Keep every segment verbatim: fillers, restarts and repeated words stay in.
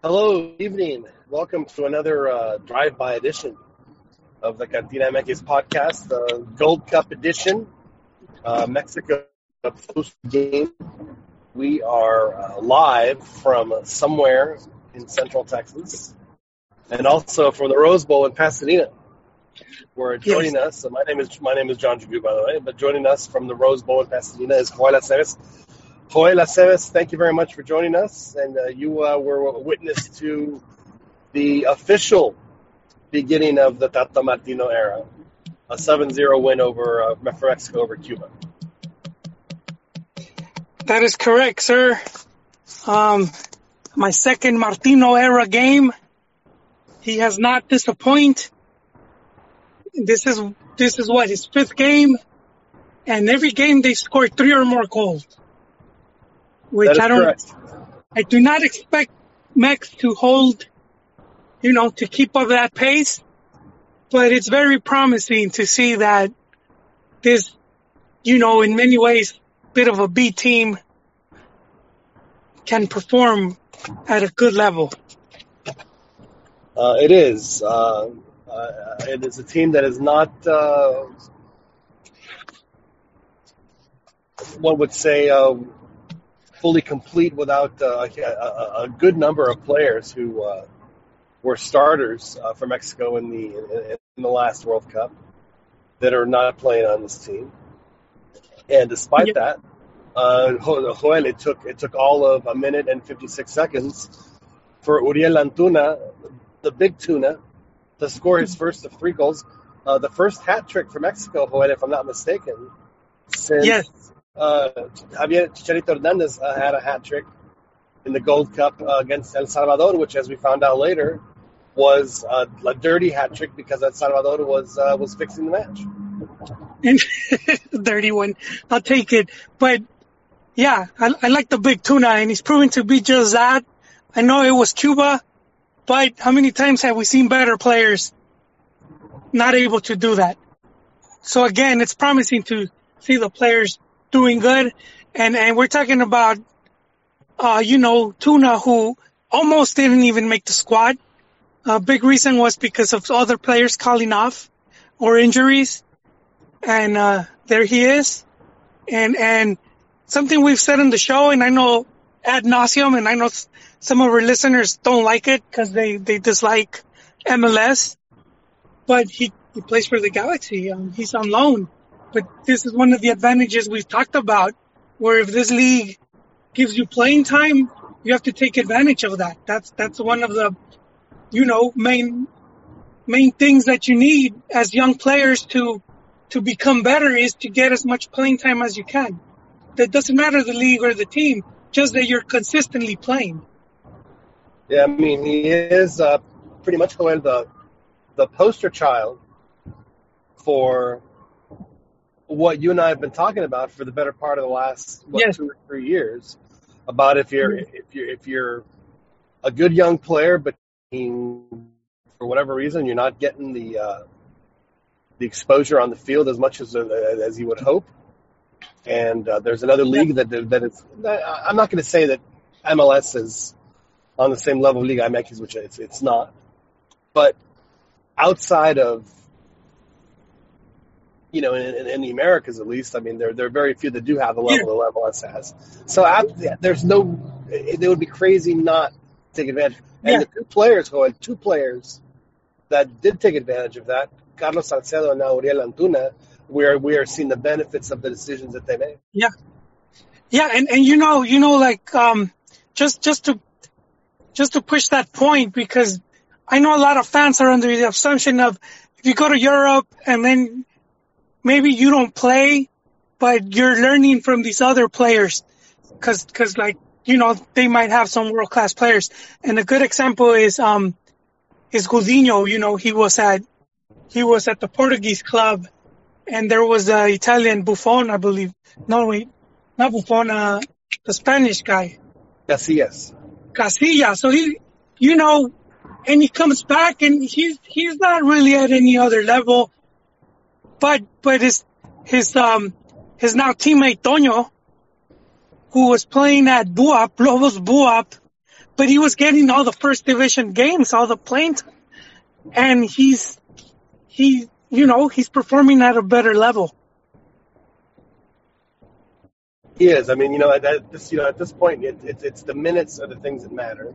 Hello, evening. Welcome to another uh, drive-by edition of the Cantina Meckes podcast, the uh, Gold Cup edition, uh, Mexico post game. We are uh, live from somewhere in Central Texas, and also from the Rose Bowl in Pasadena. Where joining yes. us, so my name is my name is John Jagu, by the way. But joining us from the Rose Bowl in Pasadena is Joel Aceves. Joel Aceves, thank you very much for joining us. And uh, you uh, were a witness to the official beginning of the Tata Martino era, a seven zero win over uh, Mexico over Cuba. That is correct, sir. Um, my second Martino era game. He has not disappointed. This is this is what his fifth game, and every game they scored three or more goals. Which I don't, correct. I do not expect Mex to hold, you know, to keep up that pace. But it's very promising to see that this, you know, in many ways, bit of a B team can perform at a good level. Uh, it is. Uh, uh, it is a team that is not. Uh, one would say. Uh, fully complete without uh, a, a good number of players who uh, were starters uh, for Mexico in the in the last World Cup that are not playing on this team. And despite yep. that, uh, Joel, it took, it took all of a minute and fifty-six seconds for Uriel Antuna, the big tuna, to score his first of three goals. Uh, the first hat trick for Mexico, Joel, if I'm not mistaken, since... Yes. Uh, Javier Chicharito Hernandez uh, had a hat trick in the Gold Cup uh, against El Salvador, which, as we found out later, was uh, a dirty hat trick because El Salvador was uh, was fixing the match. Dirty one, I'll take it. But yeah, I, I like the big tuna, and he's proven to be just that. I know it was Cuba, but how many times have we seen better players not able to do that? So again, it's promising to see the players doing good, and, and we're talking about, uh, you know, Tuna, who almost didn't even make the squad. A big reason was because of other players calling off or injuries, and uh, there he is. And and something we've said on the show, and I know ad nauseum, and I know some of our listeners don't like it because they, they dislike M L S, but he, he plays for the Galaxy. Um, he's on loan. But this is one of the advantages we've talked about, where if this league gives you playing time, you have to take advantage of that. That's that's one of the, you know, main main things that you need as young players to to become better is to get as much playing time as you can. That doesn't matter the league or the team, just that you're consistently playing. Yeah, I mean, he is uh, pretty much the the poster child for what you and I have been talking about for the better part of the last what, yes. two or three years, about if you're mm-hmm. if you're if you're a good young player, but for whatever reason you're not getting the uh, the exposure on the field as much as uh, as you would hope. And uh, there's another league yeah. that that is. I'm not going to say that M L S is on the same level of Liga M X, which it's it's not. But outside of you know, in, in the Americas at least, I mean, there, there are very few that do have the level yeah. that M L S has. So I, there's no, it, it would be crazy not to take advantage. And yeah. the two players, going, two players that did take advantage of that, Carlos Salcedo and Uriel Antuna, we are, we are seeing the benefits of the decisions that they made. Yeah. Yeah. And, and you know, you know, like, um, just, just to, just to push that point, because I know a lot of fans are under the assumption of if you go to Europe and then, maybe you don't play, but you're learning from these other players because, cause like, you know, they might have some world-class players. And a good example is, um, is Godinho. You know, he was at, he was at the Portuguese club, and there was an Italian Buffon, I believe. No, wait, not Buffon, uh, the Spanish guy. Casillas. Casillas. So he, you know, and he comes back and he's, he's not really at any other level. But but his his um his now teammate Toño, who was playing at B U A P, Lobos B U A P, but he was getting all the first division games, all the playing time. And he's, he, you know, he's performing at a better level. He is. I mean, you know, at this, you know, at this point, it, it, it's the minutes are the things that matter.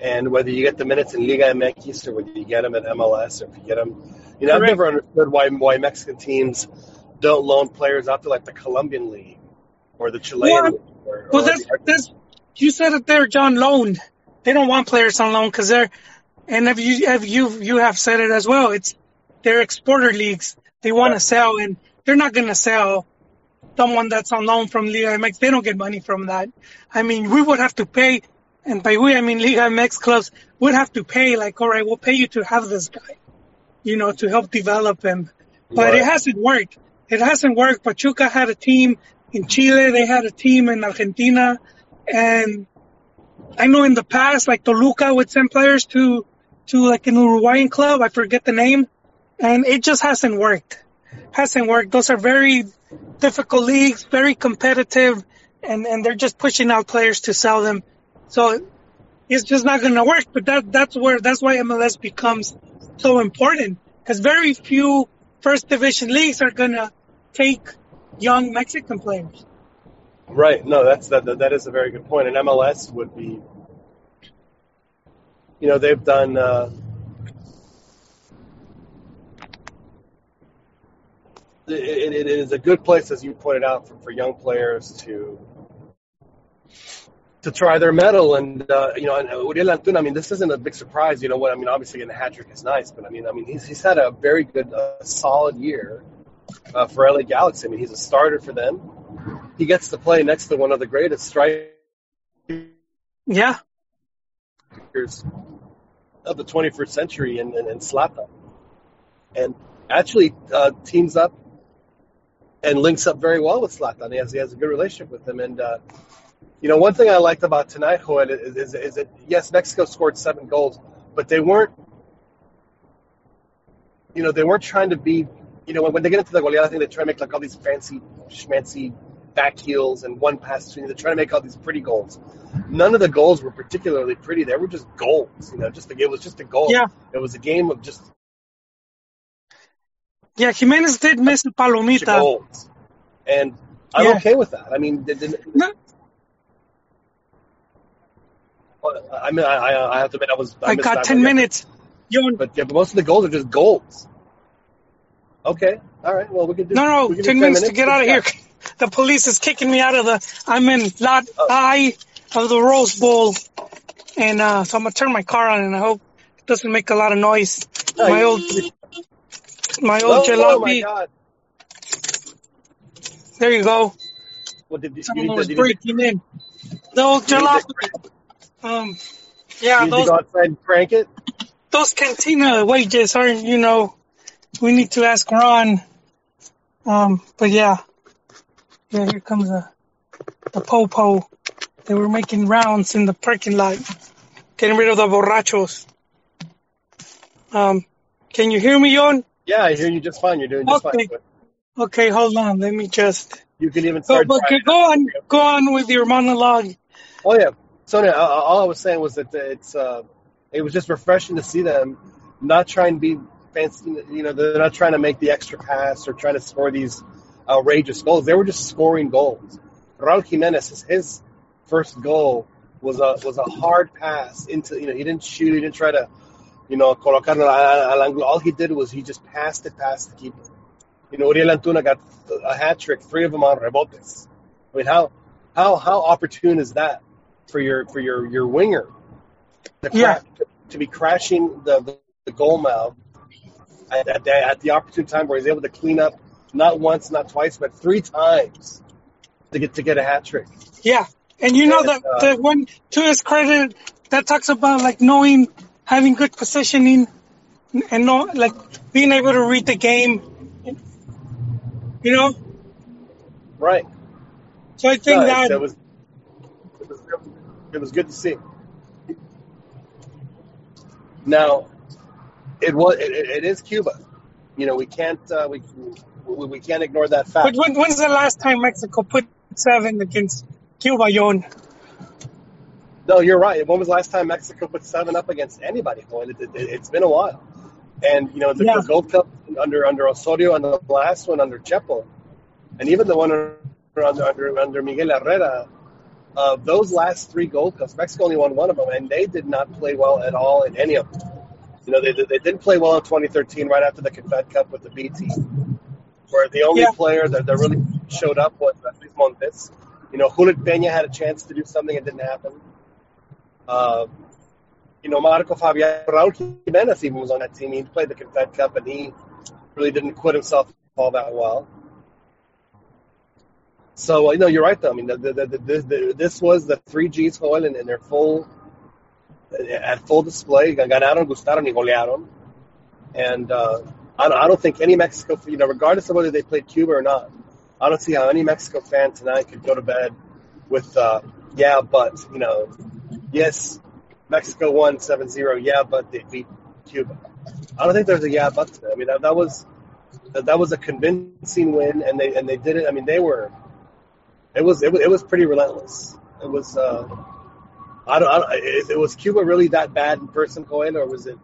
And whether you get the minutes in Liga M X or whether you get them in M L S or if you get them, you know, I've never understood why why Mexican teams don't loan players out to like the Colombian League or the Chilean well, League. Or, or well, that's, that's, you said it there, John, loan. They don't want players on loan because they're, and if you, if you, you have said it as well, it's they're exporter leagues. They want to yeah. sell, and they're not going to sell someone that's on loan from Liga M X. They don't get money from that. I mean, we would have to pay. And by we, I mean, Liga M X clubs would have to pay, like, all right, we'll pay you to have this guy, you know, to help develop him. But right. it hasn't worked. It hasn't worked. Pachuca had a team in Chile. They had a team in Argentina. And I know in the past, like, Toluca would send players to, to like, an Uruguayan club. I forget the name. And it just hasn't worked. Hasn't worked. Those are very difficult leagues, very competitive. And, and they're just pushing out players to sell them. So it's just not going to work. But that that's where that's why M L S becomes so important, because very few first division leagues are going to take young Mexican players. Right. No, that's that. That is a very good point. And M L S would be, you know, they've done. Uh, it, it is a good place, as you pointed out, for, for young players to. to try their medal, and, uh, you know, and Uriel Antuna, I mean, this isn't a big surprise, you know what, I mean, obviously getting a hat-trick is nice, but I mean, I mean, he's, he's had a very good, uh, solid year uh, for L A Galaxy. I mean, he's a starter for them. He gets to play next to one of the greatest strikers yeah. of the twenty-first century in, in, in Slata. And actually uh, teams up and links up very well with Slata. He has, he has a good relationship with him, and, uh, you know, one thing I liked about tonight, Joel, is, is, is that, yes, Mexico scored seven goals, but they weren't, you know, they weren't trying to be, you know, when, when they get into the goleada thing, they try to make, like, all these fancy, schmancy back heels and one pass. They're trying to make all these pretty goals. None of the goals were particularly pretty. They were just goals, you know, just the, it was just a goal. Yeah. It was a game of just. Yeah, Jimenez did miss the palomita. Goals. And I'm yeah. okay with that. I mean, they didn't. No. I mean, I, I have to admit, I was. I, I got ten minutes. But, yeah, but most of the goals are just goals. Okay, all right. Well, we can do. No, no, ten, ten minutes, minutes to get out of here. The police is kicking me out of the. I'm in lot oh. I of the Rose Bowl, and uh, so I'm gonna turn my car on, and I hope it doesn't make a lot of noise. Oh, my old, my old oh, jalopy. Oh my God. There you go. What did, did someone you was to, breaking you in? The old jalopy. Um, yeah, you those, go outside and crank it? Those cantina wages are, you know, we need to ask Ron. Um, but yeah, yeah, here comes the, the po-po. They were making rounds in the parking lot, getting rid of the borrachos. Um, can you hear me, Yon? Yeah, I hear you just fine. You're doing just okay. fine. Okay, hold on. Let me just. You can even start. Oh, okay, go on, go on with your monologue. Oh yeah. So no, all I was saying was that it's uh, it was just refreshing to see them not trying to be fancy. You know, they're not trying to make the extra pass or trying to score these outrageous goals. They were just scoring goals. Raul Jimenez, his first goal was a was a hard pass into. You know, he didn't shoot. He didn't try to, you know, colocar al ángulo. All he did was he just passed it past the keeper. You know, Uriel Antuna got a hat trick, three of them on rebotes. I mean, how how how opportune is that? For your for your your winger, to, yeah. crack, to, to be crashing the, the, the goal mouth at, at, the, at the opportune time, where he's able to clean up not once, not twice, but three times to get to get a hat trick. Yeah, and you know and, that uh, the one to his credit that talks about like knowing, having good positioning, and know like being able to read the game. You know, right. So I think no, that it was. It was, it was good to see. Now, it was it, it is Cuba. You know, we can't uh, we, we we can't ignore that fact. But when, when's the last time Mexico put seven against Cuba, Yon? No, you're right. When was the last time Mexico put seven up against anybody? Well, it, it, it's been a while. And, you know, the, yeah. the Gold Cup under under Osorio and the last one under Chepo, and even the one under under, under Miguel Herrera, uh, those last three Gold Cups, Mexico only won one of them, and they did not play well at all in any of them. You know, they, they didn't play well in twenty thirteen right after the Confed Cup with the B team, where the only yeah. player that, that really showed up was Luis Montes. You know, Julian Peña had a chance to do something. It didn't happen. Uh, you know, Marco Fabián, Raúl Jiménez even was on that team. He played the Confed Cup, and he really didn't quit himself all that well. So, you know, you're right, though. I mean, the, the, the, the, the, this was the three Gs, Joel, in, in their full – at full display. Ganaron, gustaron, y golearon. And uh, I, don't, I don't think any Mexico, you know, regardless of whether they played Cuba or not, I don't see how any Mexico fan tonight could go to bed with, uh, yeah, but, you know, yes, Mexico won seven zero, yeah, but they beat Cuba. I don't think there's a yeah, but today. I mean, that, that was that, that was a convincing win, and they and they did it. I mean, they were, it was, it was, it was pretty relentless. It was, uh, I don't, I don't, it was Cuba really that bad in person, Cohen, or was it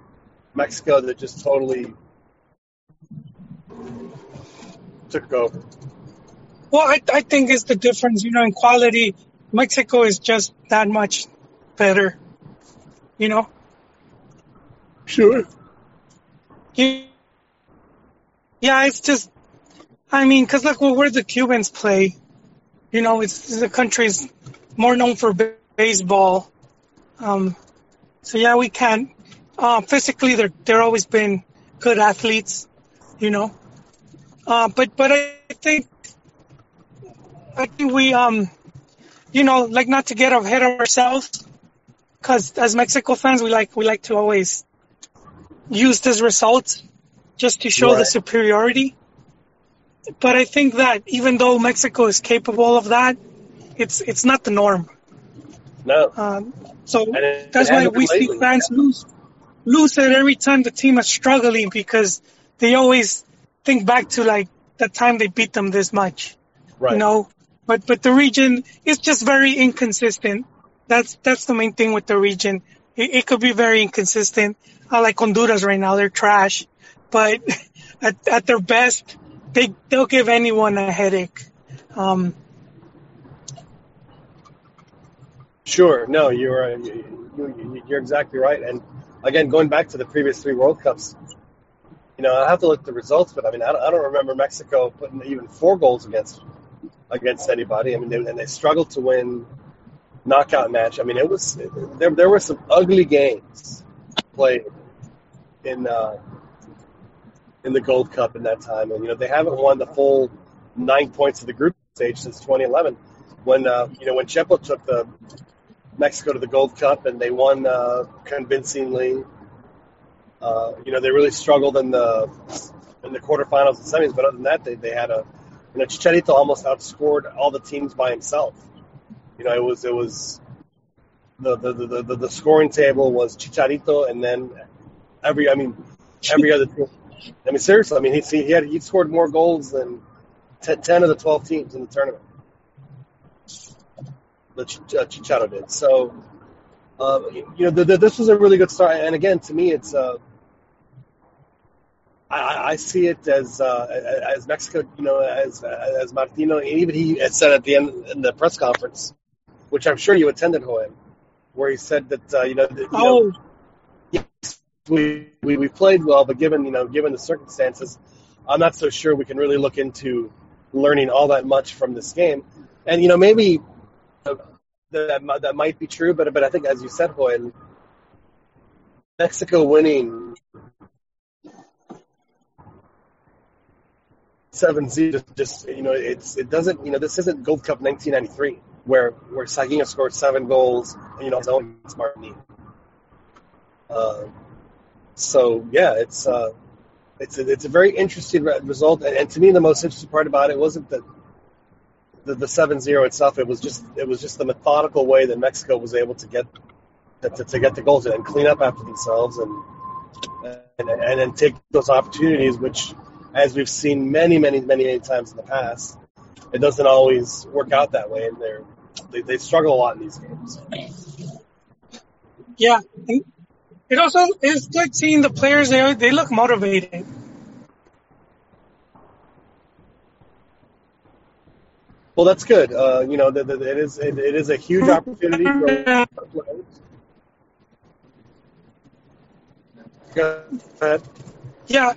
Mexico that just totally took over? Well, I, I think it's the difference, you know, in quality. Mexico is just that much better, you know? Sure. Yeah, yeah it's just, I mean, because look well, where the Cubans play. You know, it's the country's more known for baseball. Um, so, yeah, we can. Uh, physically, they're, they're always been good athletes, you know. Uh, but but I think I think we, um, you know, like not to get ahead of ourselves, because as Mexico fans, we like we like to always use this result just to show right. the superiority. But I think that even though Mexico is capable of that, it's it's not the norm. No. Um, so it, that's it why we see fans yeah. lose, lose it every time the team is struggling, because they always think back to like the time they beat them this much. Right. You know, but but the region is just very inconsistent. That's that's the main thing with the region. It, it could be very inconsistent. I like Honduras right now; they're trash, but at at their best, they they'll give anyone a headache. Um, Sure. No, you're you're exactly right. And again, going back to the previous three World Cups, you know, I have to look at the results, but I mean, I don't, I don't remember Mexico putting even four goals against against anybody. I mean, they, and they struggled to win knockout match. I mean, it was there. There were some ugly games played in uh, in the Gold Cup in that time, and you know, they haven't won the full nine points of the group stage since twenty eleven, when uh, you know when Chepo took the Mexico to the Gold Cup, and they won uh, convincingly. Uh, you know, they really struggled in the in the quarterfinals and semis, but other than that, they, they had a you know Chicharito almost outscored all the teams by himself. You know, it was it was the the the, the, the scoring table was Chicharito, and then every I mean every other team. I mean, seriously, I mean he he had he scored more goals than t- ten of the twelve teams in the tournament. Chicharito did. So, uh, you know, the, the, this was a really good start. And again, to me, it's uh, I, I see it as uh, as Mexico, you know, as as Martino, and even he said at the end in the press conference, which I'm sure you attended, Joel, where he said that uh, you know, that, you oh. know yes, we, we we played well, but given you know given the circumstances, I'm not so sure we can really look into learning all that much from this game. And you know, maybe. That that might be true, but but I think, as you said, Hoyle, Mexico winning seven zero just, just you know it's it doesn't you know this isn't Gold Cup nineteen ninety-three where where Saguinho scored seven goals and, you know his own Martinique. Uh, so yeah, it's uh it's a, it's a very interesting result, and, and to me the most interesting part about it wasn't that. The, the seven zero itself, it was just it was just the methodical way that Mexico was able to get to, to, to get the goals and clean up after themselves and and and then take those opportunities, which, as we've seen many many many many times in the past, it doesn't always work out that way, and they they struggle a lot in these games. Yeah. And it also is good seeing the players. They they look motivated. Well, that's good. Uh, you know, the, the, it is it, it is a huge opportunity for players. Go ahead. Yeah.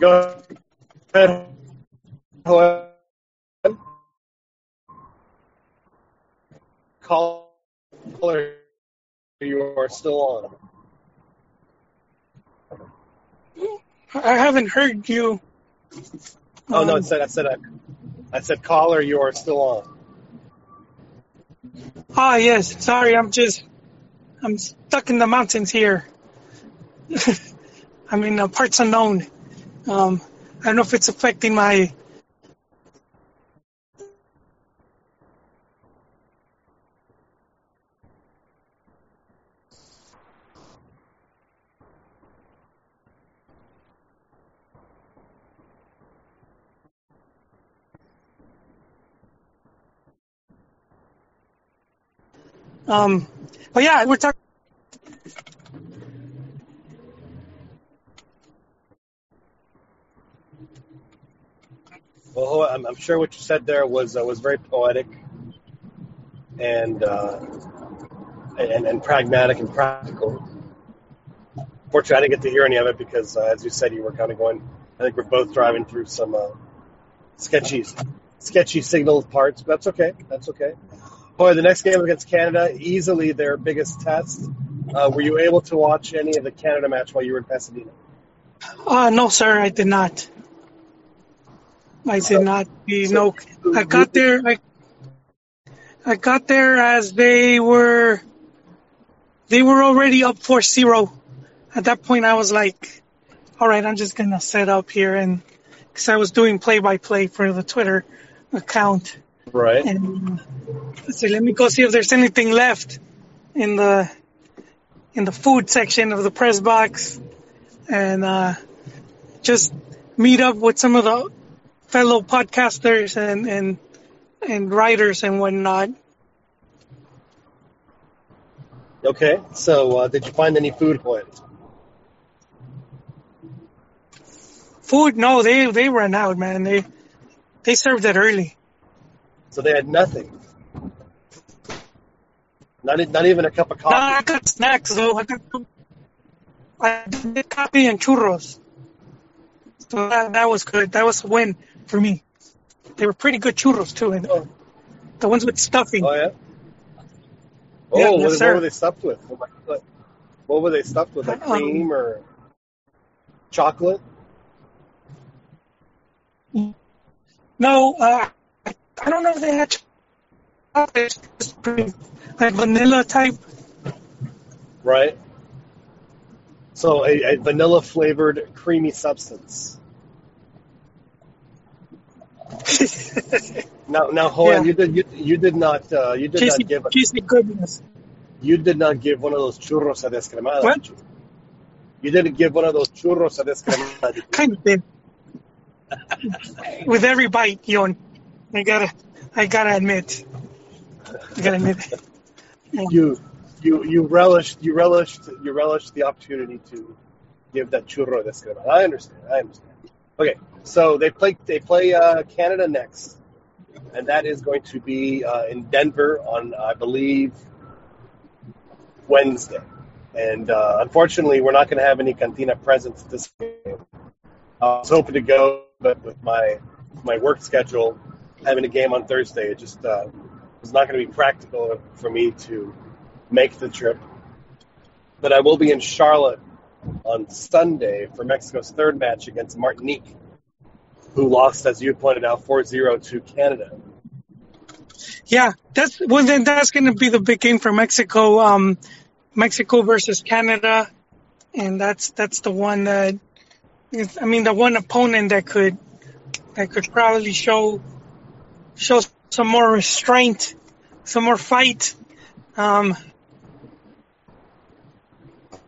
Go ahead. Hello. Caller, you are still on. I haven't heard you. Oh um, no! It said I said I, I said caller, you are still on. Ah yes, sorry. I'm just I'm stuck in the mountains here. I'm in uh, parts unknown. Um, I don't know if it's affecting my. Um, but yeah, we're talking. Well, I'm, I'm sure what you said there was uh, was very poetic and, uh, and and pragmatic and practical. Fortunately, I didn't get to hear any of it because, uh, as you said, you were kind of going. I think we're both driving through some uh, sketchy sketchy signal parts, but that's okay. That's okay. Boy, the next game against Canada, easily their biggest test. Uh, were you able to watch any of the Canada match while you were in Pasadena? Uh, no, sir, I did not. I did not. You know, I got there. I, I got there as they were. They were already up four zero. At that point, I was like, "All right, I'm just gonna set up here," and because I was doing play-by-play for the Twitter account. Right. And I said, let me go see if there's anything left in the in the food section of the press box, and uh, just meet up with some of the fellow podcasters and and, and writers and whatnot. Okay. So, uh, did you find any food for it? Food? No, they they ran out, man. They they served it early. So they had nothing. Not, not even a cup of coffee. No, I got snacks, though. I got, I did coffee and churros. So that, that was good. That was a win for me. They were pretty good churros, too. And oh. The ones with stuffing. Oh, yeah? Oh, yeah, what, yes, what were they stuffed with? What were they stuffed with? Like um, cream or chocolate? No, uh... I don't know if they had chocolate, like vanilla type. Right. So a, a vanilla flavored creamy substance. now, now, Juan, yeah. you did you, you did not uh, you did cheesy, not give a, goodness. You did not give one of those churros a descremada. What? You didn't give one of those churros a descremada. Kind of did. With every bite, Yon. I gotta, I gotta admit, I gotta admit. Yeah. You, you, you relished, you relished, you relished the opportunity to give that churro descremada. I understand, I understand. Okay, so they play, they play uh, Canada next, and that is going to be uh, in Denver on, I believe, Wednesday. And uh, unfortunately, we're not going to have any Cantina presence this game. I was hoping to go, but with my, my work schedule. Having a game on Thursday, it just uh, was not going to be practical for me to make the trip. But I will be in Charlotte on Sunday for Mexico's third match against Martinique, who lost, as you pointed out, four zero to Canada. Yeah, that's well. Then that's going to be the big game for Mexico. Um, Mexico versus Canada, and that's that's the one that I mean, the one opponent that could that could probably show. Show some more restraint, some more fight. Um,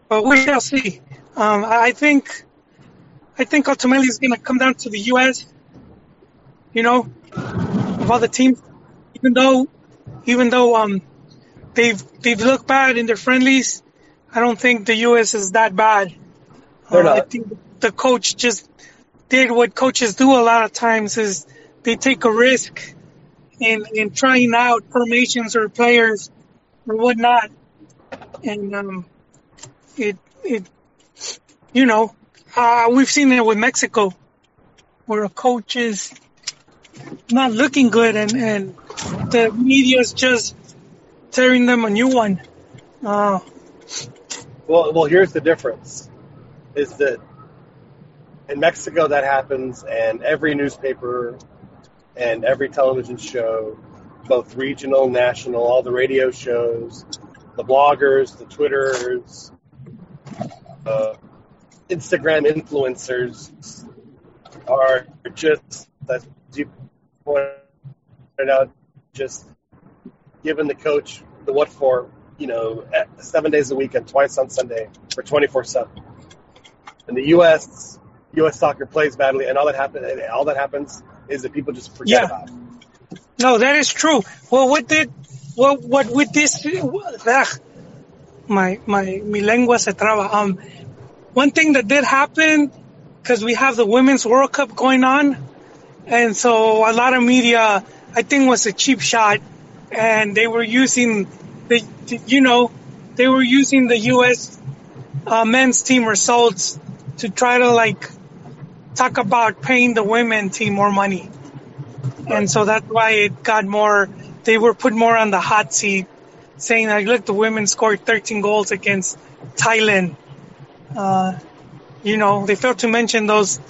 But we shall see. Um, I think, I think ultimately it's going to come down to the U S, you know, of all the teams. Even though, even though um, they've they've looked bad in their friendlies, I don't think the U S is that bad. They're uh, not. I think the coach just did what coaches do a lot of times: is they take a risk in in trying out formations or players or whatnot, and um, it it you know uh, we've seen it with Mexico, where a coach is not looking good, and, and the media's just tearing them a new one. Uh, well, well, here's the difference: is that in Mexico that happens, and every newspaper and every television show, both regional, national, all the radio shows, the bloggers, the Twitters, uh, Instagram influencers are just, as you pointed out, just giving the coach the what for, you know, seven days a week and twice on Sunday for twenty-four seven. In the U S, U S soccer plays badly, and all that happen, all that happens is that people just forget yeah. about it. No, that is true. Well, what did, well, what with this, ugh, my, my, mi lengua se traba. Um, one thing that did happen, because we have the Women's World Cup going on, and so a lot of media, I think, was a cheap shot, and they were using the, you know, they were using the U S uh, men's team results to try to, like, talk about paying the women team more money. And so that's why it got more, they were put more on the hot seat, saying, like, look, the women scored thirteen goals against Thailand. Uh, you know, they failed to mention those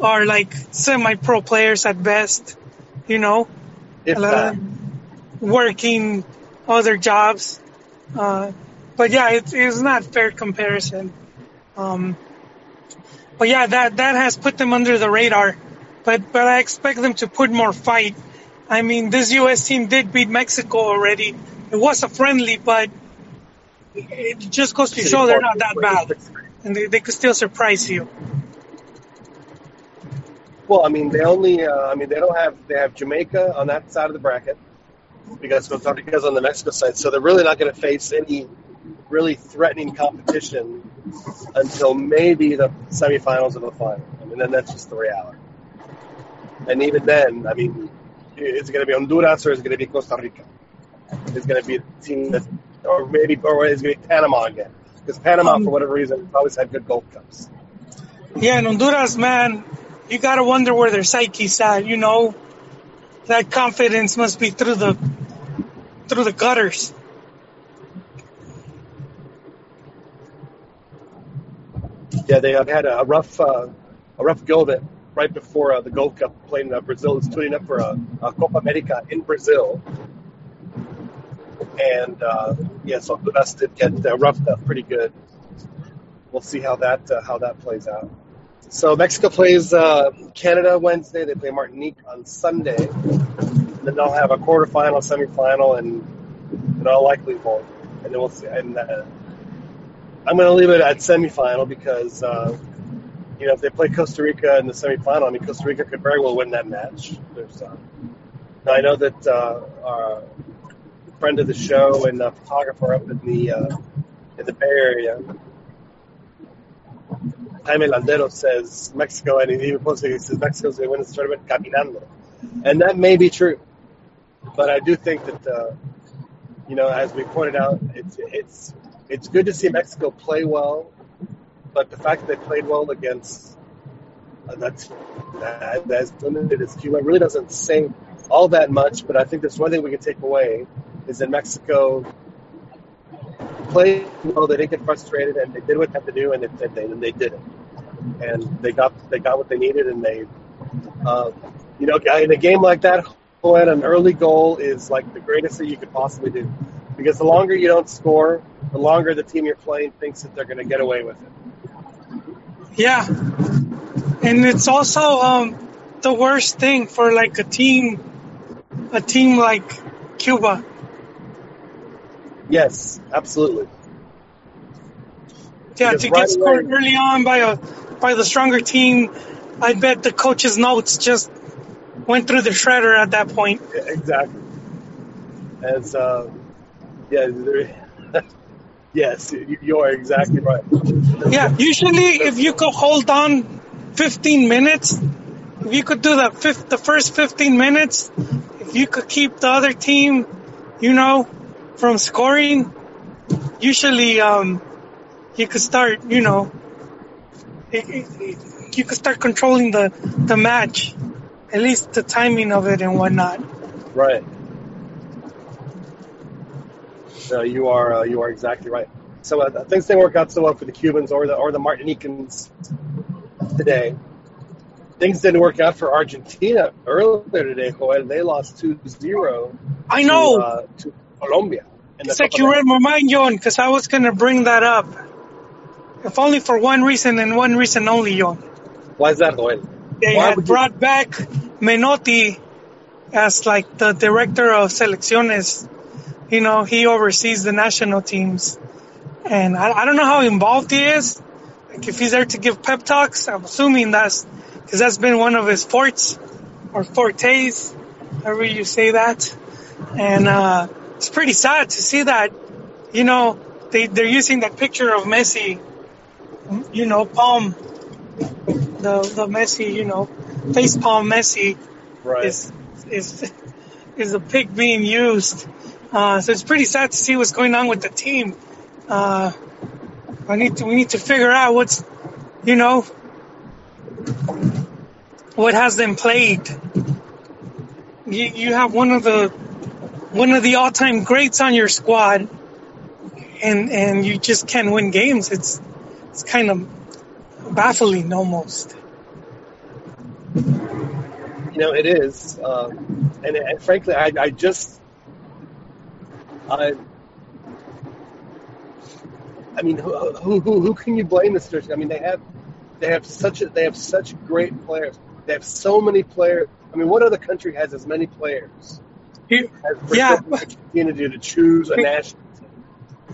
are, like, semi-pro players at best, you know, if a lot that. of them working other jobs. Uh, but, yeah, it, it's not fair comparison. Um, but, yeah, that, that has put them under the radar. But but I expect them to put more fight. I mean, this U S team did beat Mexico already. It was a friendly, but it just goes to show they're not that bad. And they, they could still surprise you. Well, I mean, they only, uh, I mean, they don't have, they have Jamaica on that side of the bracket because Costa Rica's on the Mexico side. So they're really not going to face any really threatening competition until maybe the semifinals or the final. I mean, then that's just the reality. And even then, I mean, it's going to be Honduras or it's going to be Costa Rica. It's going to be a team that, or maybe, or it's going to be Panama again. Because Panama, um, for whatever reason, always had good Gold Cups. Yeah, and Honduras, man, you got to wonder where their psyche's at. You know, that confidence must be through the through the gutters. Yeah, they have had a rough uh, a rough go of it. Right before uh, the Gold Cup, playing uh, Brazil is putting up for a, a Copa America in Brazil, and uh, yeah, so Honduras did get uh, roughed up pretty good. We'll see how that uh, how that plays out. So Mexico plays uh, Canada Wednesday. They play Martinique on Sunday. And then they'll have a quarterfinal, semifinal, and in all likelihood, and then we'll see. And uh, I'm going to leave it at semifinal because. Uh, You know, if they play Costa Rica in the semifinal, I mean, Costa Rica could very well win that match. There's, uh, I know that uh, our friend of the show and uh, photographer up in the uh, in the Bay Area, Jaime Landero, says Mexico, and he even posted, he says Mexico's going to win this tournament caminando, and that may be true, but I do think that uh, you know, as we pointed out, it's it's it's good to see Mexico play well. But the fact that they played well against uh, that's uh, as limited as Cuba really doesn't say all that much. But I think that's one thing we can take away is that Mexico played well. They didn't get frustrated, and they did what they had to do, and they, they and they did it. And they got they got what they needed, and they uh, you know, in a game like that, an early goal is like the greatest thing you could possibly do, because the longer you don't score, the longer the team you're playing thinks that they're going to get away with it. Yeah, and it's also um, the worst thing for like a team, a team like Cuba. Yes, absolutely. Yeah, to get scored early on by a by the stronger team, I bet the coach's notes just went through the shredder at that point. Yeah, exactly. As uh, yeah, yes, you are exactly right. Yeah, usually if you could hold on fifteen minutes, if you could do the fifth, the first fifteen minutes, if you could keep the other team, you know, from scoring, usually um, you could start, you know, it, it, it, you could start controlling the, the match, at least the timing of it and whatnot. Right. Uh, you are uh, you are exactly right. So uh, things didn't work out so well for the Cubans or the or the Martinicans today. Things didn't work out for Argentina earlier today, Joel. They lost two zero. I know. To, uh, to Colombia. It's like you read my mind, Yon, because I was going to bring that up. If only for one reason and one reason only, Yon. Why is that, Joel? They Why had brought you... back Menotti as like the director of selecciones. You know, he oversees the national teams. And I, I don't know how involved he is. Like, if he's there to give pep talks, I'm assuming that's because that's been one of his forts or fortes, however you say that. And uh, it's pretty sad to see that, you know, they, they're using that picture of Messi, you know, palm, the the Messi, you know, face palm Messi right. is, is, is a pic being used. Uh, so it's pretty sad to see what's going on with the team. Uh, I need to, we need to figure out what's, you know, what has them plagued. You, you have one of the, one of the all-time greats on your squad, and and you just can't win games. It's it's kind of baffling almost. You know, it is, um, and, and frankly, I, I just. I, I mean, who, who who can you blame this situation? I mean, they have they have such a, they have such great players. They have so many players. I mean, what other country has as many players? You, as yeah, Argentina to choose a national team.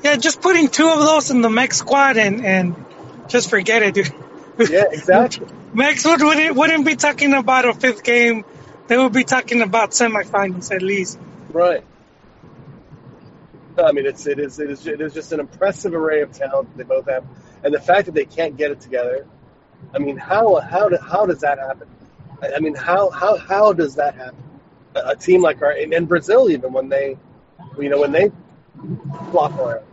Yeah, just putting two of those in the Mex squad and, and just forget it, dude. Yeah, exactly. Mex would, wouldn't wouldn't be talking about a fifth game. They would be talking about semifinals at least. Right. I mean, it's it is it is it is just an impressive array of talent they both have, and the fact that they can't get it together. I mean, how how do, how does that happen? I mean, how how how does that happen? A, a team like our and, and Brazil, even when they, you know, when they flop around,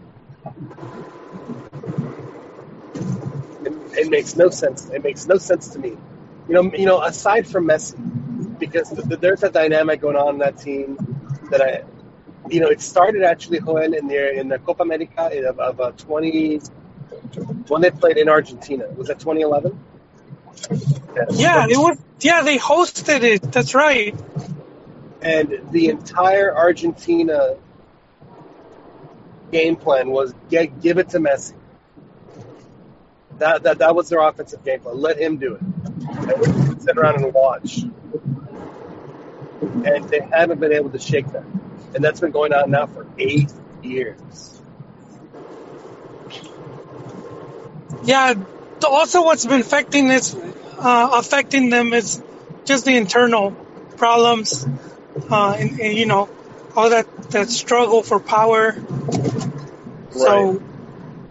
it, it makes no sense. It makes no sense to me. You know, you know, aside from Messi, because the, the, there's a dynamic going on in that team that I. You know, it started actually, Joel, in the, in the Copa America of, of uh, twenty when they played in Argentina. Was that twenty eleven? Yeah, they were. Yeah, they hosted it. That's right. And the entire Argentina game plan was get, give it to Messi. That that that was their offensive game plan. Let him do it. And sit around and watch. And they haven't been able to shake that. And that's been going on now for eight years. Yeah. Also, what's been affecting is uh, affecting them is just the internal problems, uh, and, and you know, all that, that struggle for power. Right. So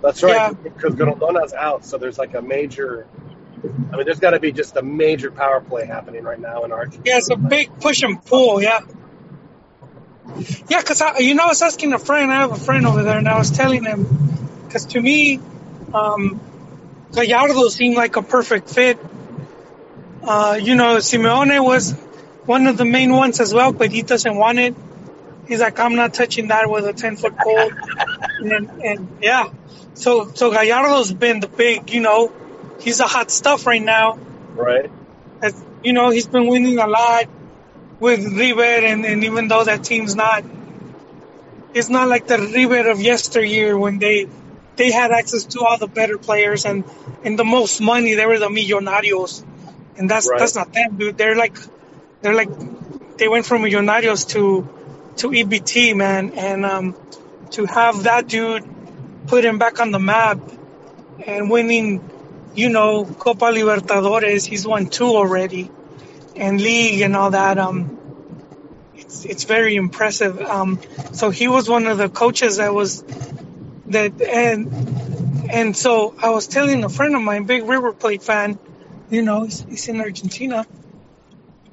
that's right. Because yeah. Gorodona's out, so there's like a major. I mean, there's got to be just a major power play happening right now in Argentina. Yeah, it's a big push and pull. Yeah. Yeah, because, you know, I was asking a friend. I have a friend over there, and I was telling him, because to me, um, Gallardo seemed like a perfect fit. Uh, you know, Simeone was one of the main ones as well, but he doesn't want it. He's like, I'm not touching that with a ten-foot pole. and, and, yeah, so so Gallardo's been the big, you know, he's the hot stuff right now. Right. As, you know, he's been winning a lot. With River, and, and even though that team's not, it's not like the River of yesteryear when they they had access to all the better players and, and the most money. They were the Millonarios, and that's right. That's not them, dude. They're like they're like they went from Millonarios to to E B T, man, and um, to have that dude put him back on the map and winning, you know, Copa Libertadores. He's won two already, and league and all that. Um, it's it's very impressive. Um, so he was one of the coaches that was that, and and so I was telling a friend of mine, big River Plate fan, you know, he's, he's in Argentina,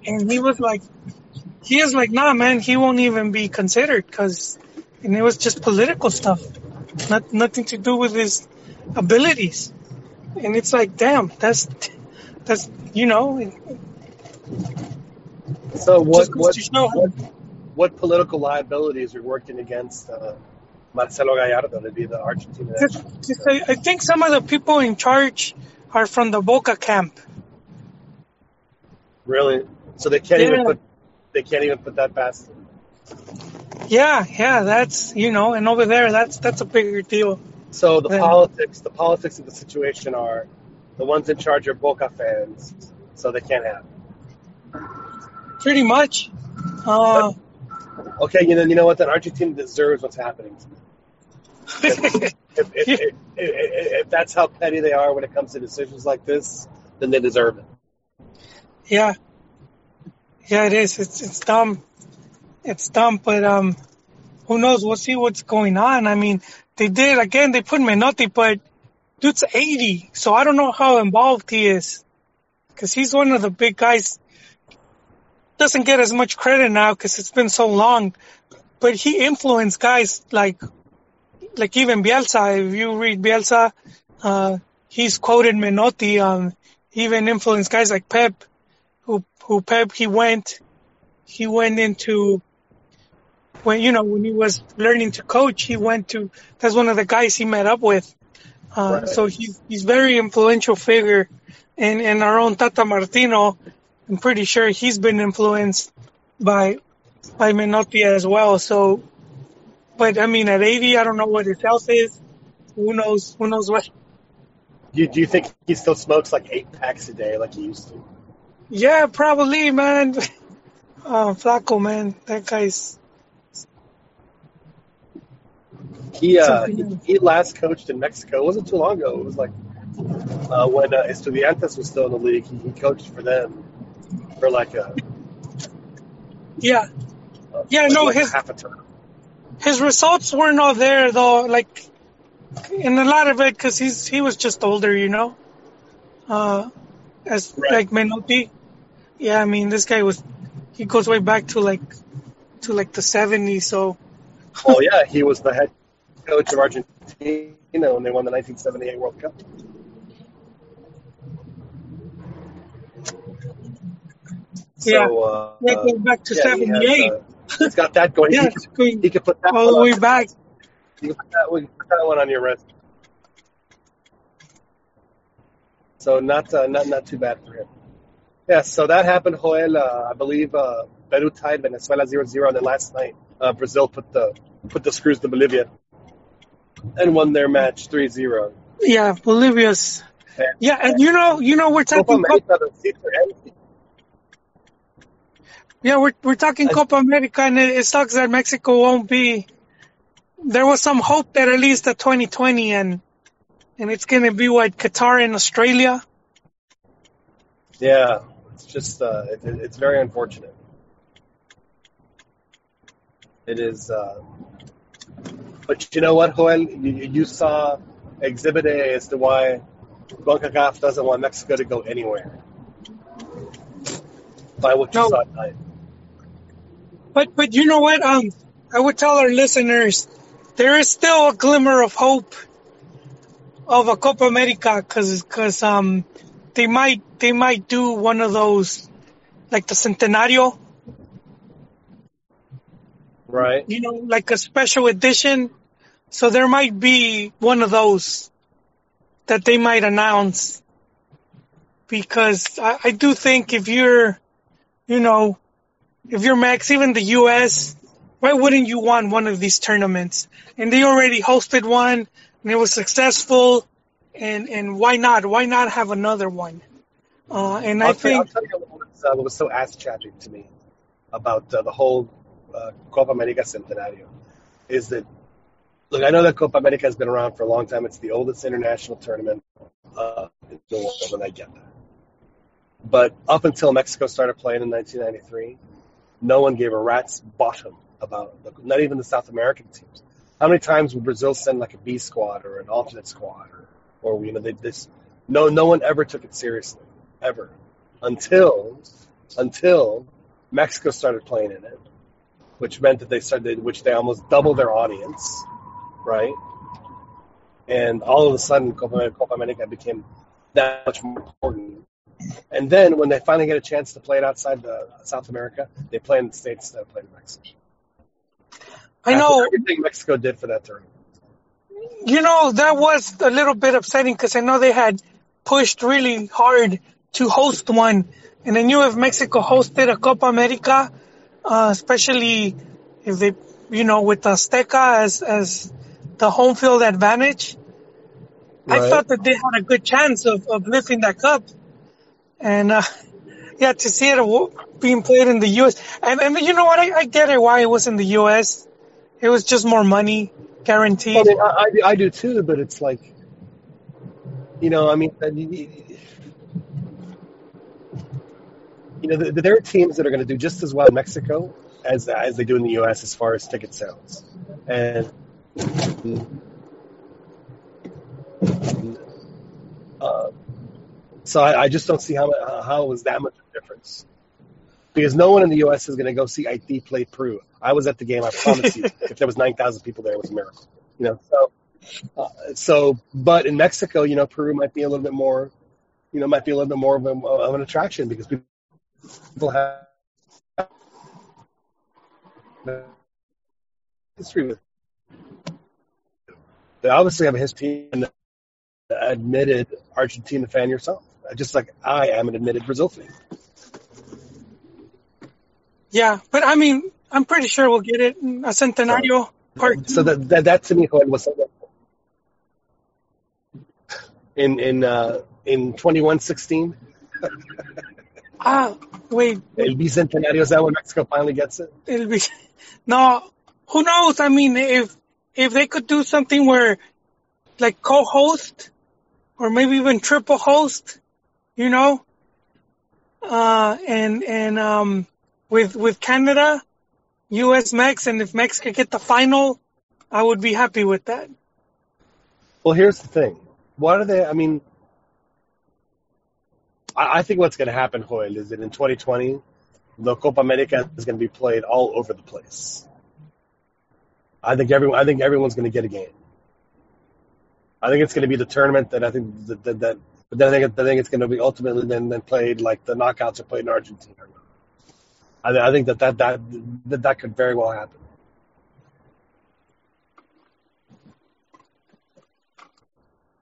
and he was like, he is like, nah, man, he won't even be considered because, and it was just political stuff, not nothing to do with his abilities. And it's like, damn, that's, that's, you know. So what, what, you know. what, what political liabilities are working against uh, Marcelo Gallardo to be the Argentina? Just, just, I, I think some of the people in charge are from the Boca camp. Really? So they can't yeah. even put, they can't even put that past them. Yeah, yeah, that's, you know, and over there, that's, that's a bigger deal. So the yeah. politics, the politics of the situation are the ones in charge are Boca fans, so they can't have it. Pretty much. Uh, but, okay, you know, you know what? Then Argentina deserves what's happening to them. If, if, if, if, if, if that's how petty they are when it comes to decisions like this, then they deserve it. Yeah. Yeah, it is. It's it's dumb. It's dumb, but um, who knows? We'll see what's going on. I mean, they did, again, they put Menotti, but dude's eighty, so I don't know how involved he is. Because he's one of the big guys. Doesn't get as much credit now because it's been so long. But he influenced guys like, like even Bielsa. If you read Bielsa, uh, he's quoted Menotti. Um, even influenced guys like Pep, who, who Pep, he went, he went into... When, you know, when he was learning to coach, he went to, that's one of the guys he met up with. Uh, right. So he's, he's very influential figure. And, and our own Tata Martino, I'm pretty sure he's been influenced by, by Menotti as well. So, but I mean, at eighty, I don't know what his health is. Who knows, who knows what. You, do you think he still smokes like eight packs a day like he used to? Yeah, probably, man. uh, Flacco, man, that guy's. He, uh, he he last coached in Mexico. It wasn't too long ago. It was like uh, when uh, Estudiantes was still in the league. He, he coached for them for like a yeah, uh, yeah. Like no, like his half a term. His results weren't all there though. Like in a lot of it, because he's he was just older, you know. Uh, as right. like Menotti. Yeah, I mean this guy was. He goes way back to like to like the seventies. So. Oh yeah, he was the head coach of Argentina when they won the nineteen seventy-eight World Cup. Yeah, so, uh, yeah going back to yeah, seventy-eight. He has, uh, he's got that going. yeah, he, could, he could put that all the way back. You can put that one, put that one on your resume. So not uh, not not too bad for him. Yeah, so that happened, Joel. Uh, I believe uh, Peru tied Venezuela zero zero on the last night. Uh, Brazil put the put the screws to Bolivia and won their match three zero. Yeah, Bolivia's. And, yeah, and you know, you know, we're talking. Copa America Copa... Yeah, we're we're talking I... Copa America, and it, it sucks that Mexico won't be. There was some hope that at least the twenty twenty, and and it's gonna be what, Qatar and Australia. Yeah, it's just uh, it, it, it's very unfortunate. It is, uh, but you know what, Joel? You, you saw Exhibit A as to why CONCACAF doesn't want Mexico to go anywhere. By what you no. saw tonight. But but you know what? Um, I would tell our listeners there is still a glimmer of hope of a Copa America because because um they might they might do one of those like the Centenario. Right. You know, like a special edition. So there might be one of those that they might announce. Because I, I do think if you're, you know, if you're Mex, even the U S, why wouldn't you want one of these tournaments? And they already hosted one and it was successful. And, and why not? Why not have another one? Uh, and I'll I think. I'll tell you what was, uh, what was so ass-chapping to me about uh, the whole. Uh, Copa America Centenario is that look, I know that Copa America has been around for a long time. It's the oldest international tournament uh, in the world, and I get that. But up until Mexico started playing in nineteen ninety-three, no one gave a rat's bottom about it, not even the South American teams. How many times would Brazil send like a B squad or an alternate squad, or, or you know, they this? No, no one ever took it seriously, ever, until until Mexico started playing in it, which meant that they started, which they almost doubled their audience, right? And all of a sudden, Copa, Copa America became that much more important. And then when they finally get a chance to play it outside the South America, they play in the States instead of playing in Mexico. I know. After everything Mexico did for that tournament. You know, that was a little bit upsetting because I know they had pushed really hard to host one. And I knew if Mexico hosted a Copa America, uh, especially if they, you know, with Azteca as, as the home field advantage, right. I thought that they had a good chance of, of lifting that cup. And, uh, yeah, to see it being played in the U S And, and you know what? I, I get it why it was in the U S It was just more money, guaranteed. Well, I, mean, I, I do too, but it's like, you know, I mean, you know, there are teams that are going to do just as well in Mexico as as they do in the U S as far as ticket sales. And uh, so I, I just don't see how how it was that much of a difference. Because no one in the U S is going to go see Haiti play Peru. I was at the game. I promise you, if there was nine thousand people there, it was a miracle. You know, so, uh, so, but in Mexico, you know, Peru might be a little bit more, you know, might be a little bit more of, a, of an attraction because people have history with them. They obviously have a history. And admitted Argentina fan yourself, just like I am an admitted Brazil fan. Yeah, but I mean, I'm pretty sure we'll get it in a Centenario part. So that, that that to me was in in uh, in twenty-one sixteen. Ah, wait. El Bicentenario, is that when Mexico finally gets it? It'll be, no, who knows? I mean, if if they could do something where, like, co-host or maybe even triple host, you know, uh, and and um. With with Canada, U S, Mex, and if Mex could get the final, I would be happy with that. Well, here's the thing. What are they? I mean, I, I think what's going to happen, Joel, is that in twenty twenty, the Copa America is going to be played all over the place. I think everyone. I think everyone's going to get a game. I think it's going to be the tournament that I think that that. that but then I think I think it's going to be ultimately then then played like the knockouts are played in Argentina. I think that that, that that that could very well happen.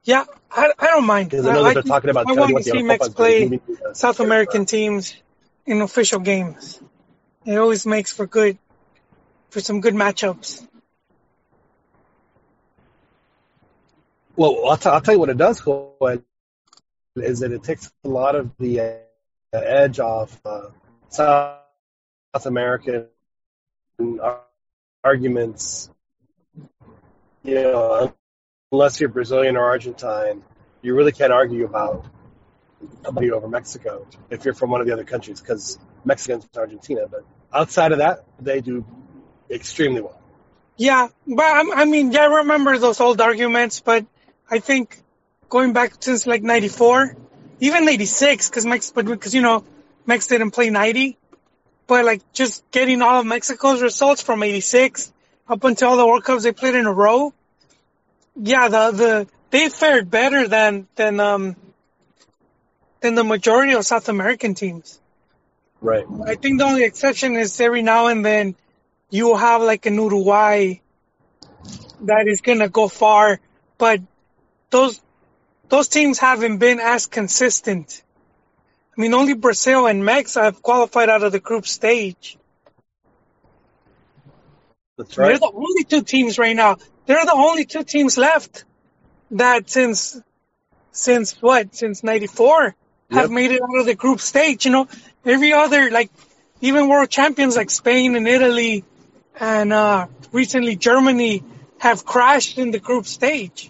Yeah, I, I don't mind. I, I, like, talking about I want to see Mex play South American teams in official games. It always makes for good, for some good matchups. Well, I'll, t- I'll tell you what it does, Joel, is that it takes a lot of the uh, edge off uh, South South American arguments, you know, unless you're Brazilian or Argentine, you really can't argue about somebody over Mexico if you're from one of the other countries, because Mexicans and Argentina. But outside of that, they do extremely well. Yeah, but I mean, yeah, I remember those old arguments, but I think going back since like ninety-four, even ninety-six, because Mex, because you know, Mex didn't play ninety. But, like, just getting all of Mexico's results from eighty-six up until all the World Cups they played in a row, yeah, the, the they fared better than than um than the majority of South American teams. Right. I think the only exception is every now and then you will have, like, an Uruguay that is going to go far. But those those teams haven't been as consistent. I mean, only Brazil and Mex have qualified out of the group stage. That's right. They're the only two teams right now. They're the only two teams left that since, since what? Since ninety-four have yep. made it out of the group stage. You know, every other, like, even world champions like Spain and Italy and uh, recently Germany have crashed in the group stage.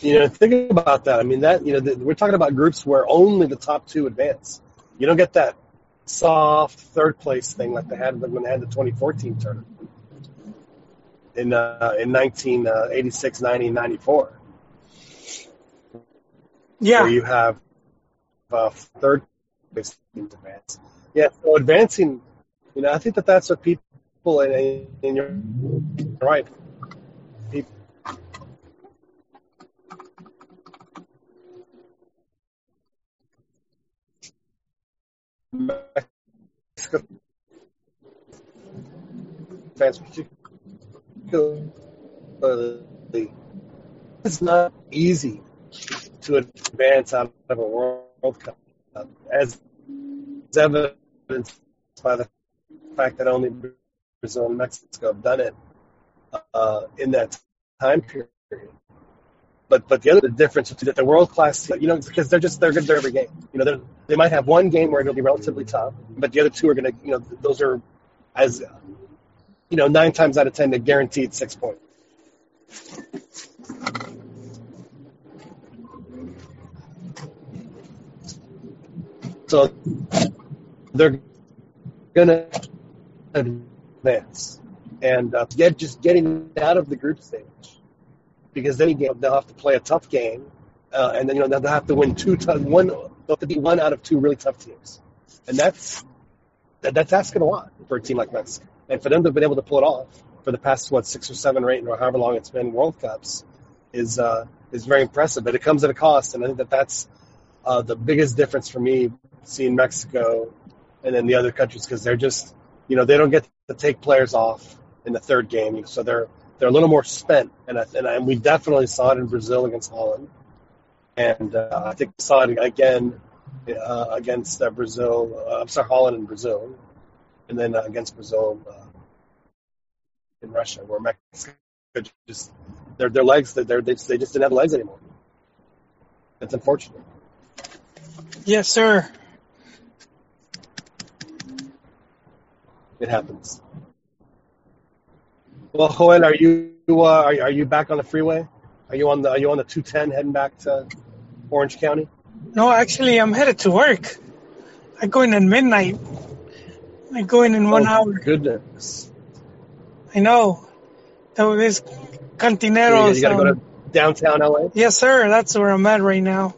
You know, think about that. I mean, that, you know, the, we're talking about groups where only the top two advance. You don't get that soft third place thing like they had when they had the twenty fourteen tournament in uh, in nineteen eighty-six, ninety, and ninety-four. Yeah, where you have uh, third place teams advance. Yeah, so advancing. You know, I think that that's what people in, in your right. People. Mexico fans, particularly, it's not easy to advance out of a World Cup, as is evidenced by the fact that only Brazil and Mexico have done it uh, in that time period. But but the other the difference is that the world class, you know, because they're just they're good at every game. You know, they might have one game where it'll be relatively tough, but the other two are going to, you know, those are, as you know, nine times out of ten, they're guaranteed six points. So they're going to advance, and uh, get just getting out of the group stage. Because then they'll have to play a tough game, uh, and then you know they'll have to win two tough one. They'll have to be one out of two really tough teams, and that's that, that's asking a lot for a team like Mexico. And for them to have been able to pull it off for the past what six or seven or eight or however long it's been World Cups is uh, is very impressive. But it comes at a cost, and I think that that's uh, the biggest difference for me seeing Mexico and then the other countries, because they're just, you know, they don't get to take players off in the third game, so they're. They're a little more spent, and I, and, I, and we definitely saw it in Brazil against Holland, and uh, I think we saw it again uh, against uh, Brazil. Uh, I'm sorry, Holland and Brazil, and then uh, against Brazil uh, in Russia, where Mexico just their their legs they they just, they just didn't have legs anymore. It's unfortunate. Yes, sir. It happens. Well, Joel, are you uh, are, are you back on the freeway? Are you on the are you on the two ten heading back to Orange County? No, actually, I'm headed to work. I go in at midnight. I go in in oh, one hour. Goodness! I know. So this Cantineros. You got to go to downtown L A. Yes, sir. That's where I'm at right now.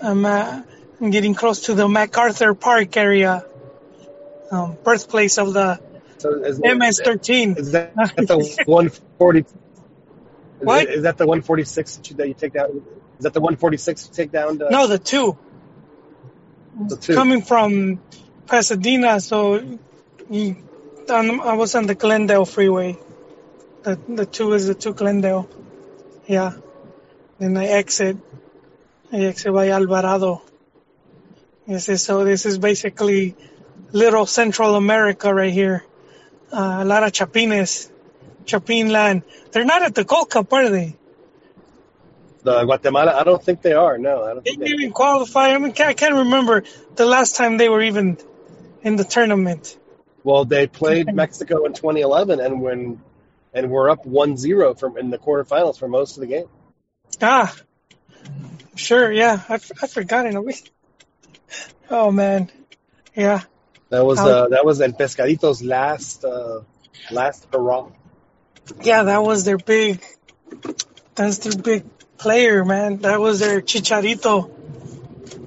I'm uh, I'm getting close to the MacArthur Park area, um, birthplace of the. So is M S thirteen. Is that, is that the one forty? Is what? It, is that the one forty-six that you, that you take down? Is that the one forty-six you take down? To, no, the two. The two. Coming from Pasadena, so he, on, I was on the Glendale Freeway. The the two is the two Glendale. Yeah. Then I exit. I exit by Alvarado. This is, so this is basically little Central America right here. Uh, a lot of Chapines, Chapin land. They're not at the Gold Cup, are they? The Guatemala, I don't think they are, no. I don't they didn't even qualify. I mean, I can't remember the last time they were even in the tournament. Well, they played Mexico in twenty eleven and when and were up one zero from, in the quarterfinals for most of the game. Ah, sure, yeah. I, I forgot in a week. Oh, man. Yeah. That was uh, that was El Pescadito's last uh, last hurrah. Yeah, that was their big. That's their big player, man. That was their Chicharito,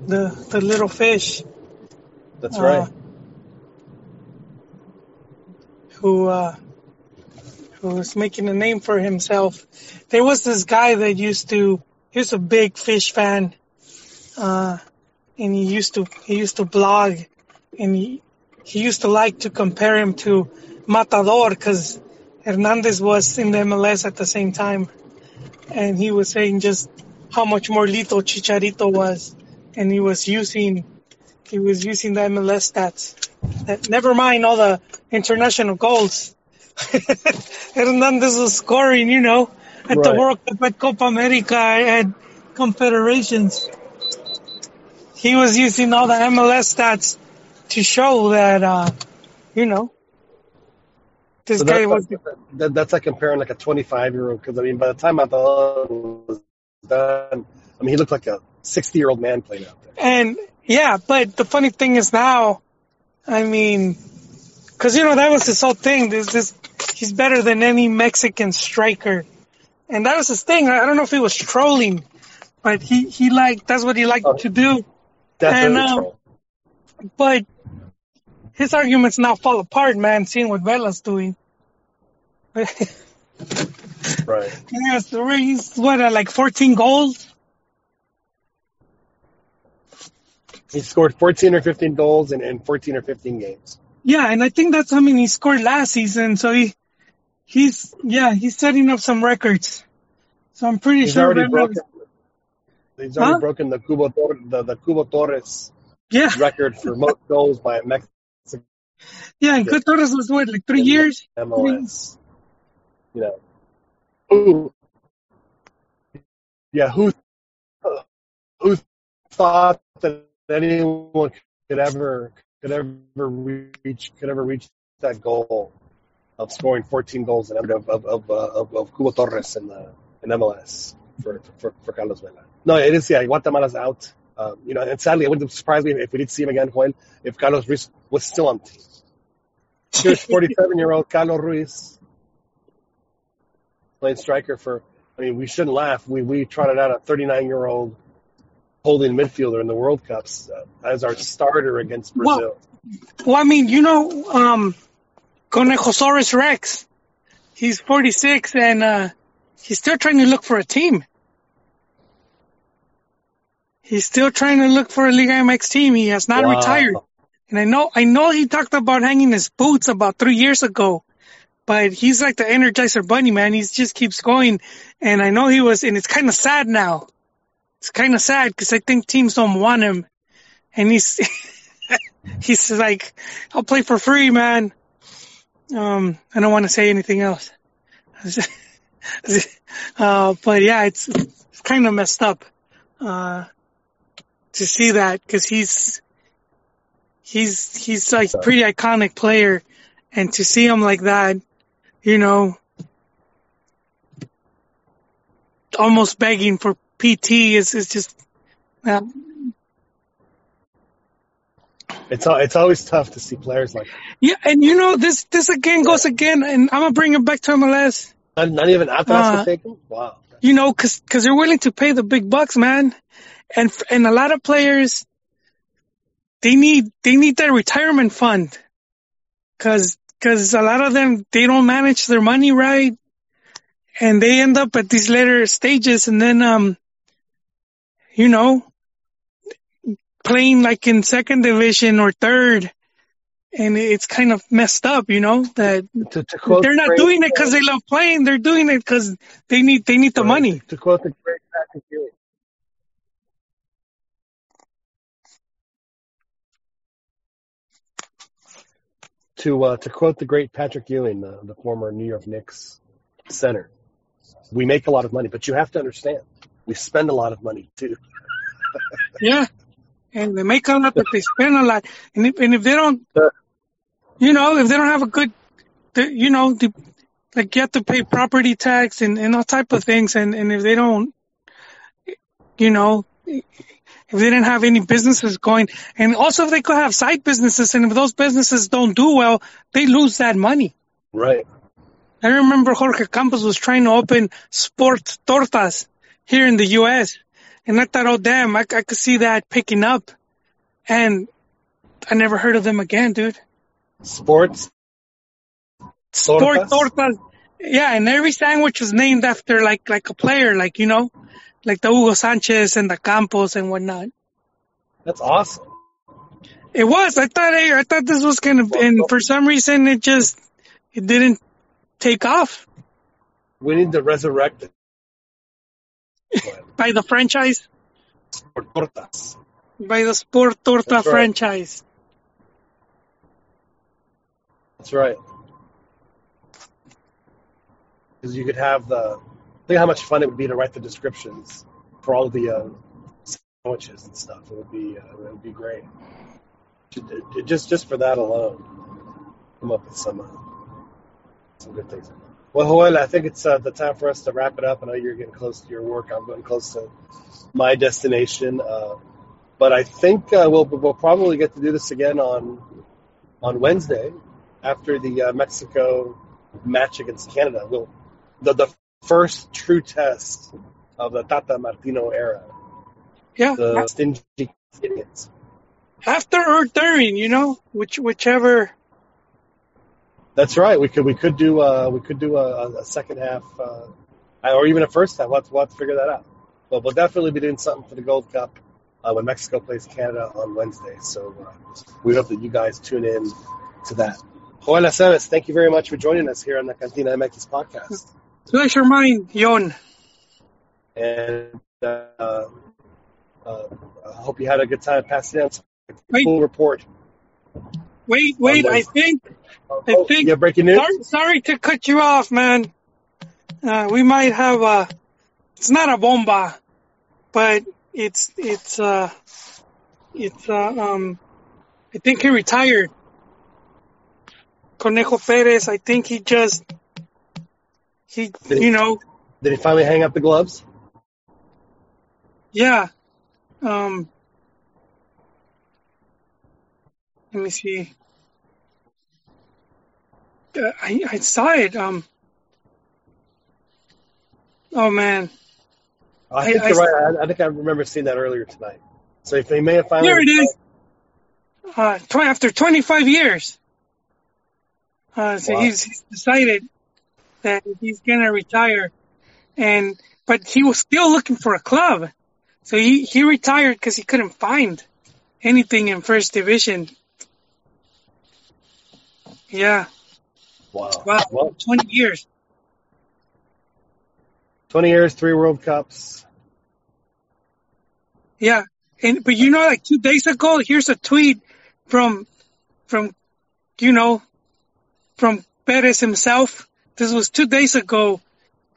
the the little fish. That's uh, right. Who uh, who was making a name for himself? There was this guy that used to. He was a big fish fan, uh, and he used to he used to blog, and he. He used to like to compare him to Matador because Hernandez was in the M L S at the same time. And he was saying just how much more lethal Chicharito was. And he was using, he was using the M L S stats. That, never mind all the international goals. Hernandez was scoring, you know, at right. the World Cup, at Copa America, at Confederations. He was using all the M L S stats to show that, uh, you know, This so guy that's, was that, that's like comparing like a twenty-five year old, because I mean, by the time I thought was done, I mean, he looked like a sixty year old man playing out there. And yeah, but the funny thing is now, I mean, because you know that was his whole thing. This this he's better than any Mexican striker, and that was his thing. I don't know if he was trolling, but he he liked that's what he liked oh, to do. Definitely and, um, troll. But his arguments now fall apart, man, seeing what Vela's doing. Right. Yes, he's, what, like fourteen goals? He scored fourteen or fifteen goals in, in fourteen or fifteen games. Yeah, and I think that's how many he scored last season. So he, he's, yeah, he's setting up some records. So I'm pretty he's sure. Already broken, he's already huh? broken the Cubo, the, the Cubo Torres yeah. record for most goals by a Mexican. Yeah, and Cubo Torres was what, like three years? M L S. You know. Ooh. Yeah, who uh, who thought that anyone could ever could ever reach could ever reach that goal of scoring fourteen goals and of of of, uh, of, of Cubo Torres in the in M L S for for, for Carlos Vela. No, it is yeah. Guatemala's out. Um, you know, and sadly, it wouldn't surprise me if we did see him again, Joel, if Carlos Ruiz was still on the team. Here's forty-seven-year-old Carlos Ruiz playing striker for, I mean, we shouldn't laugh. We we trotted out a thirty-nine-year-old holding midfielder in the World Cups uh, as our starter against Brazil. Well, well I mean, you know, um, Conejosaurus Rex, he's forty-six, and uh, he's still trying to look for a team. He's still trying to look for a Liga M X team. He has not wow. retired. And I know I know he talked about hanging his boots about three years ago, but he's like the Energizer Bunny, man. He just keeps going. And I know he was – and it's kind of sad now. It's kind of sad because I think teams don't want him. And he's he's like, I'll play for free, man. Um, I don't want to say anything else. uh, but, yeah, it's, it's kind of messed up. Uh To see that, because he's he's he's like a pretty iconic player, and to see him like that, you know, almost begging for P T is is just. Uh, it's it's always tough to see players like that. Yeah, and you know this this again goes again, and I'm gonna bring him back to M L S. Not, not even after uh, taking wow. You know, because because they're willing to pay the big bucks, man. And and a lot of players, they need they need their retirement fund, cause cause a lot of them they don't manage their money right, and they end up at these later stages, and then um, you know, playing like in second division or third, and it's kind of messed up, you know, that to, to quote they're not doing it cause they love playing, they're doing it cause they need they need the right. money. To quote the great Patrick Ewing. To uh, to quote the great Patrick Ewing, uh, the former New York Knicks center, we make a lot of money, but you have to understand, we spend a lot of money too. Yeah, and they make a lot, but they spend a lot. And if, and if they don't, you know, if they don't have a good, you know, the, like you have to pay property tax and, and all type of things. And, and if they don't, you know, if they didn't have any businesses going, and also if they could have side businesses, and if those businesses don't do well, they lose that money. Right. I remember Jorge Campos was trying to open Sport Tortas here in the U S, and I thought, oh, damn, I, I could see that picking up, and I never heard of them again, dude. Sports? Sport Tortas? Tortas. Yeah, and every sandwich was named after, like, like a player, like, you know, like the Hugo Sanchez and the Campos and whatnot. That's awesome. It was. I thought I, I thought this was kind of, and for some reason it just it didn't take off. We need to resurrect it by the franchise. Sport Tortas. By the Sport Torta That's right. franchise. That's right. Because you could have the. Think how much fun it would be to write the descriptions for all the uh, sandwiches and stuff. It would be uh, it would be great. Just just for that alone, come up with some uh, some good things. Well, Juan, I think it's uh, the time for us to wrap it up. I know you're getting close to your work. I'm getting close to my destination. Uh, but I think uh, we'll we'll probably get to do this again on on Wednesday after the uh, Mexico match against Canada. We'll the, the first true test of the Tata Martino era. Yeah. The I, stingy idiots. After or during, you know, which whichever. That's right. We could we could do uh, we could do a, a second half, uh, or even a first half. We'll have, to, we'll have to figure that out. But we'll definitely be doing something for the Gold Cup uh, when Mexico plays Canada on Wednesday. So uh, we hope that you guys tune in to that. Juan Aceves, thank you very much for joining us here on the Cantina M X podcast. Pleasure mine, Yon. And uh, uh, I hope you had a good time passing out. Full report. Wait, wait, I think, oh, I think, yeah, breaking news? Sorry, sorry to cut you off, man. Uh, we might have a, it's not a bomba, but it's, it's, uh, it's, uh, um, I think he retired. Conejo Perez, I think he just, he, did you know. He, did he finally hang up the gloves? Yeah. Um. Let me see. Uh, I I saw it. Um. Oh man. I think I, you're I, right. I, I think I remember seeing that earlier tonight. So if they may have finally. Here it is. Uh, tw- after twenty-five years. Uh, so wow. he's, he's decided that he's gonna retire, and but he was still looking for a club, so he he retired because he couldn't find anything in First Division. Yeah. Wow. Wow. Well, twenty years. Twenty years, three World Cups. Yeah, and but you know, like two days ago, here's a tweet from, from, you know, from Perez himself. This was two days ago,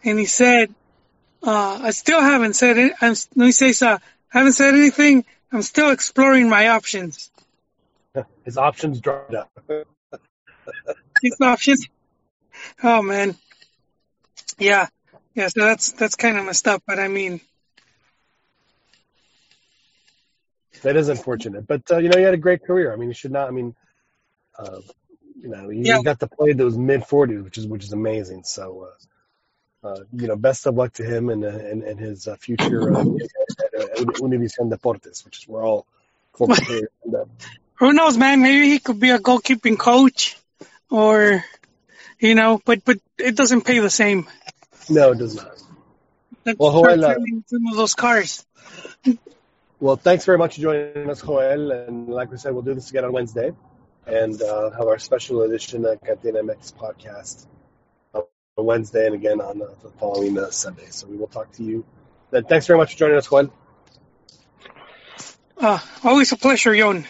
and he said, uh, "I still haven't said it." I'm, no, he says, uh, "I haven't said anything. I'm still exploring my options." His options dried up. His options. Oh man, yeah, yeah. So that's that's kind of messed up, but I mean, that is unfortunate. But uh, you know, he had a great career. I mean, he should not. I mean, uh, you know, he, yeah. he got to play those mid forties, which is which is amazing. So, uh, uh, you know, best of luck to him and and, and his uh, future uh, at Univision Deportes, which is where all former players end up. Who knows, man? Maybe he could be a goalkeeping coach, or you know, but but it doesn't pay the same. No, it does not. That's well, Joel, some of those cars. Well, thanks very much for joining us, Joel. And like we said, we'll do this again on Wednesday, and uh, have our special edition of Cantina M X podcast on Wednesday, and again on uh, the following uh, Sunday. So we will talk to you then. Thanks very much for joining us, Joel. Uh, always a pleasure, Yon.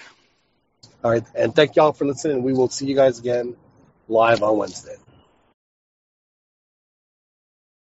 All right, and thank y'all for listening. We will see you guys again live on Wednesday.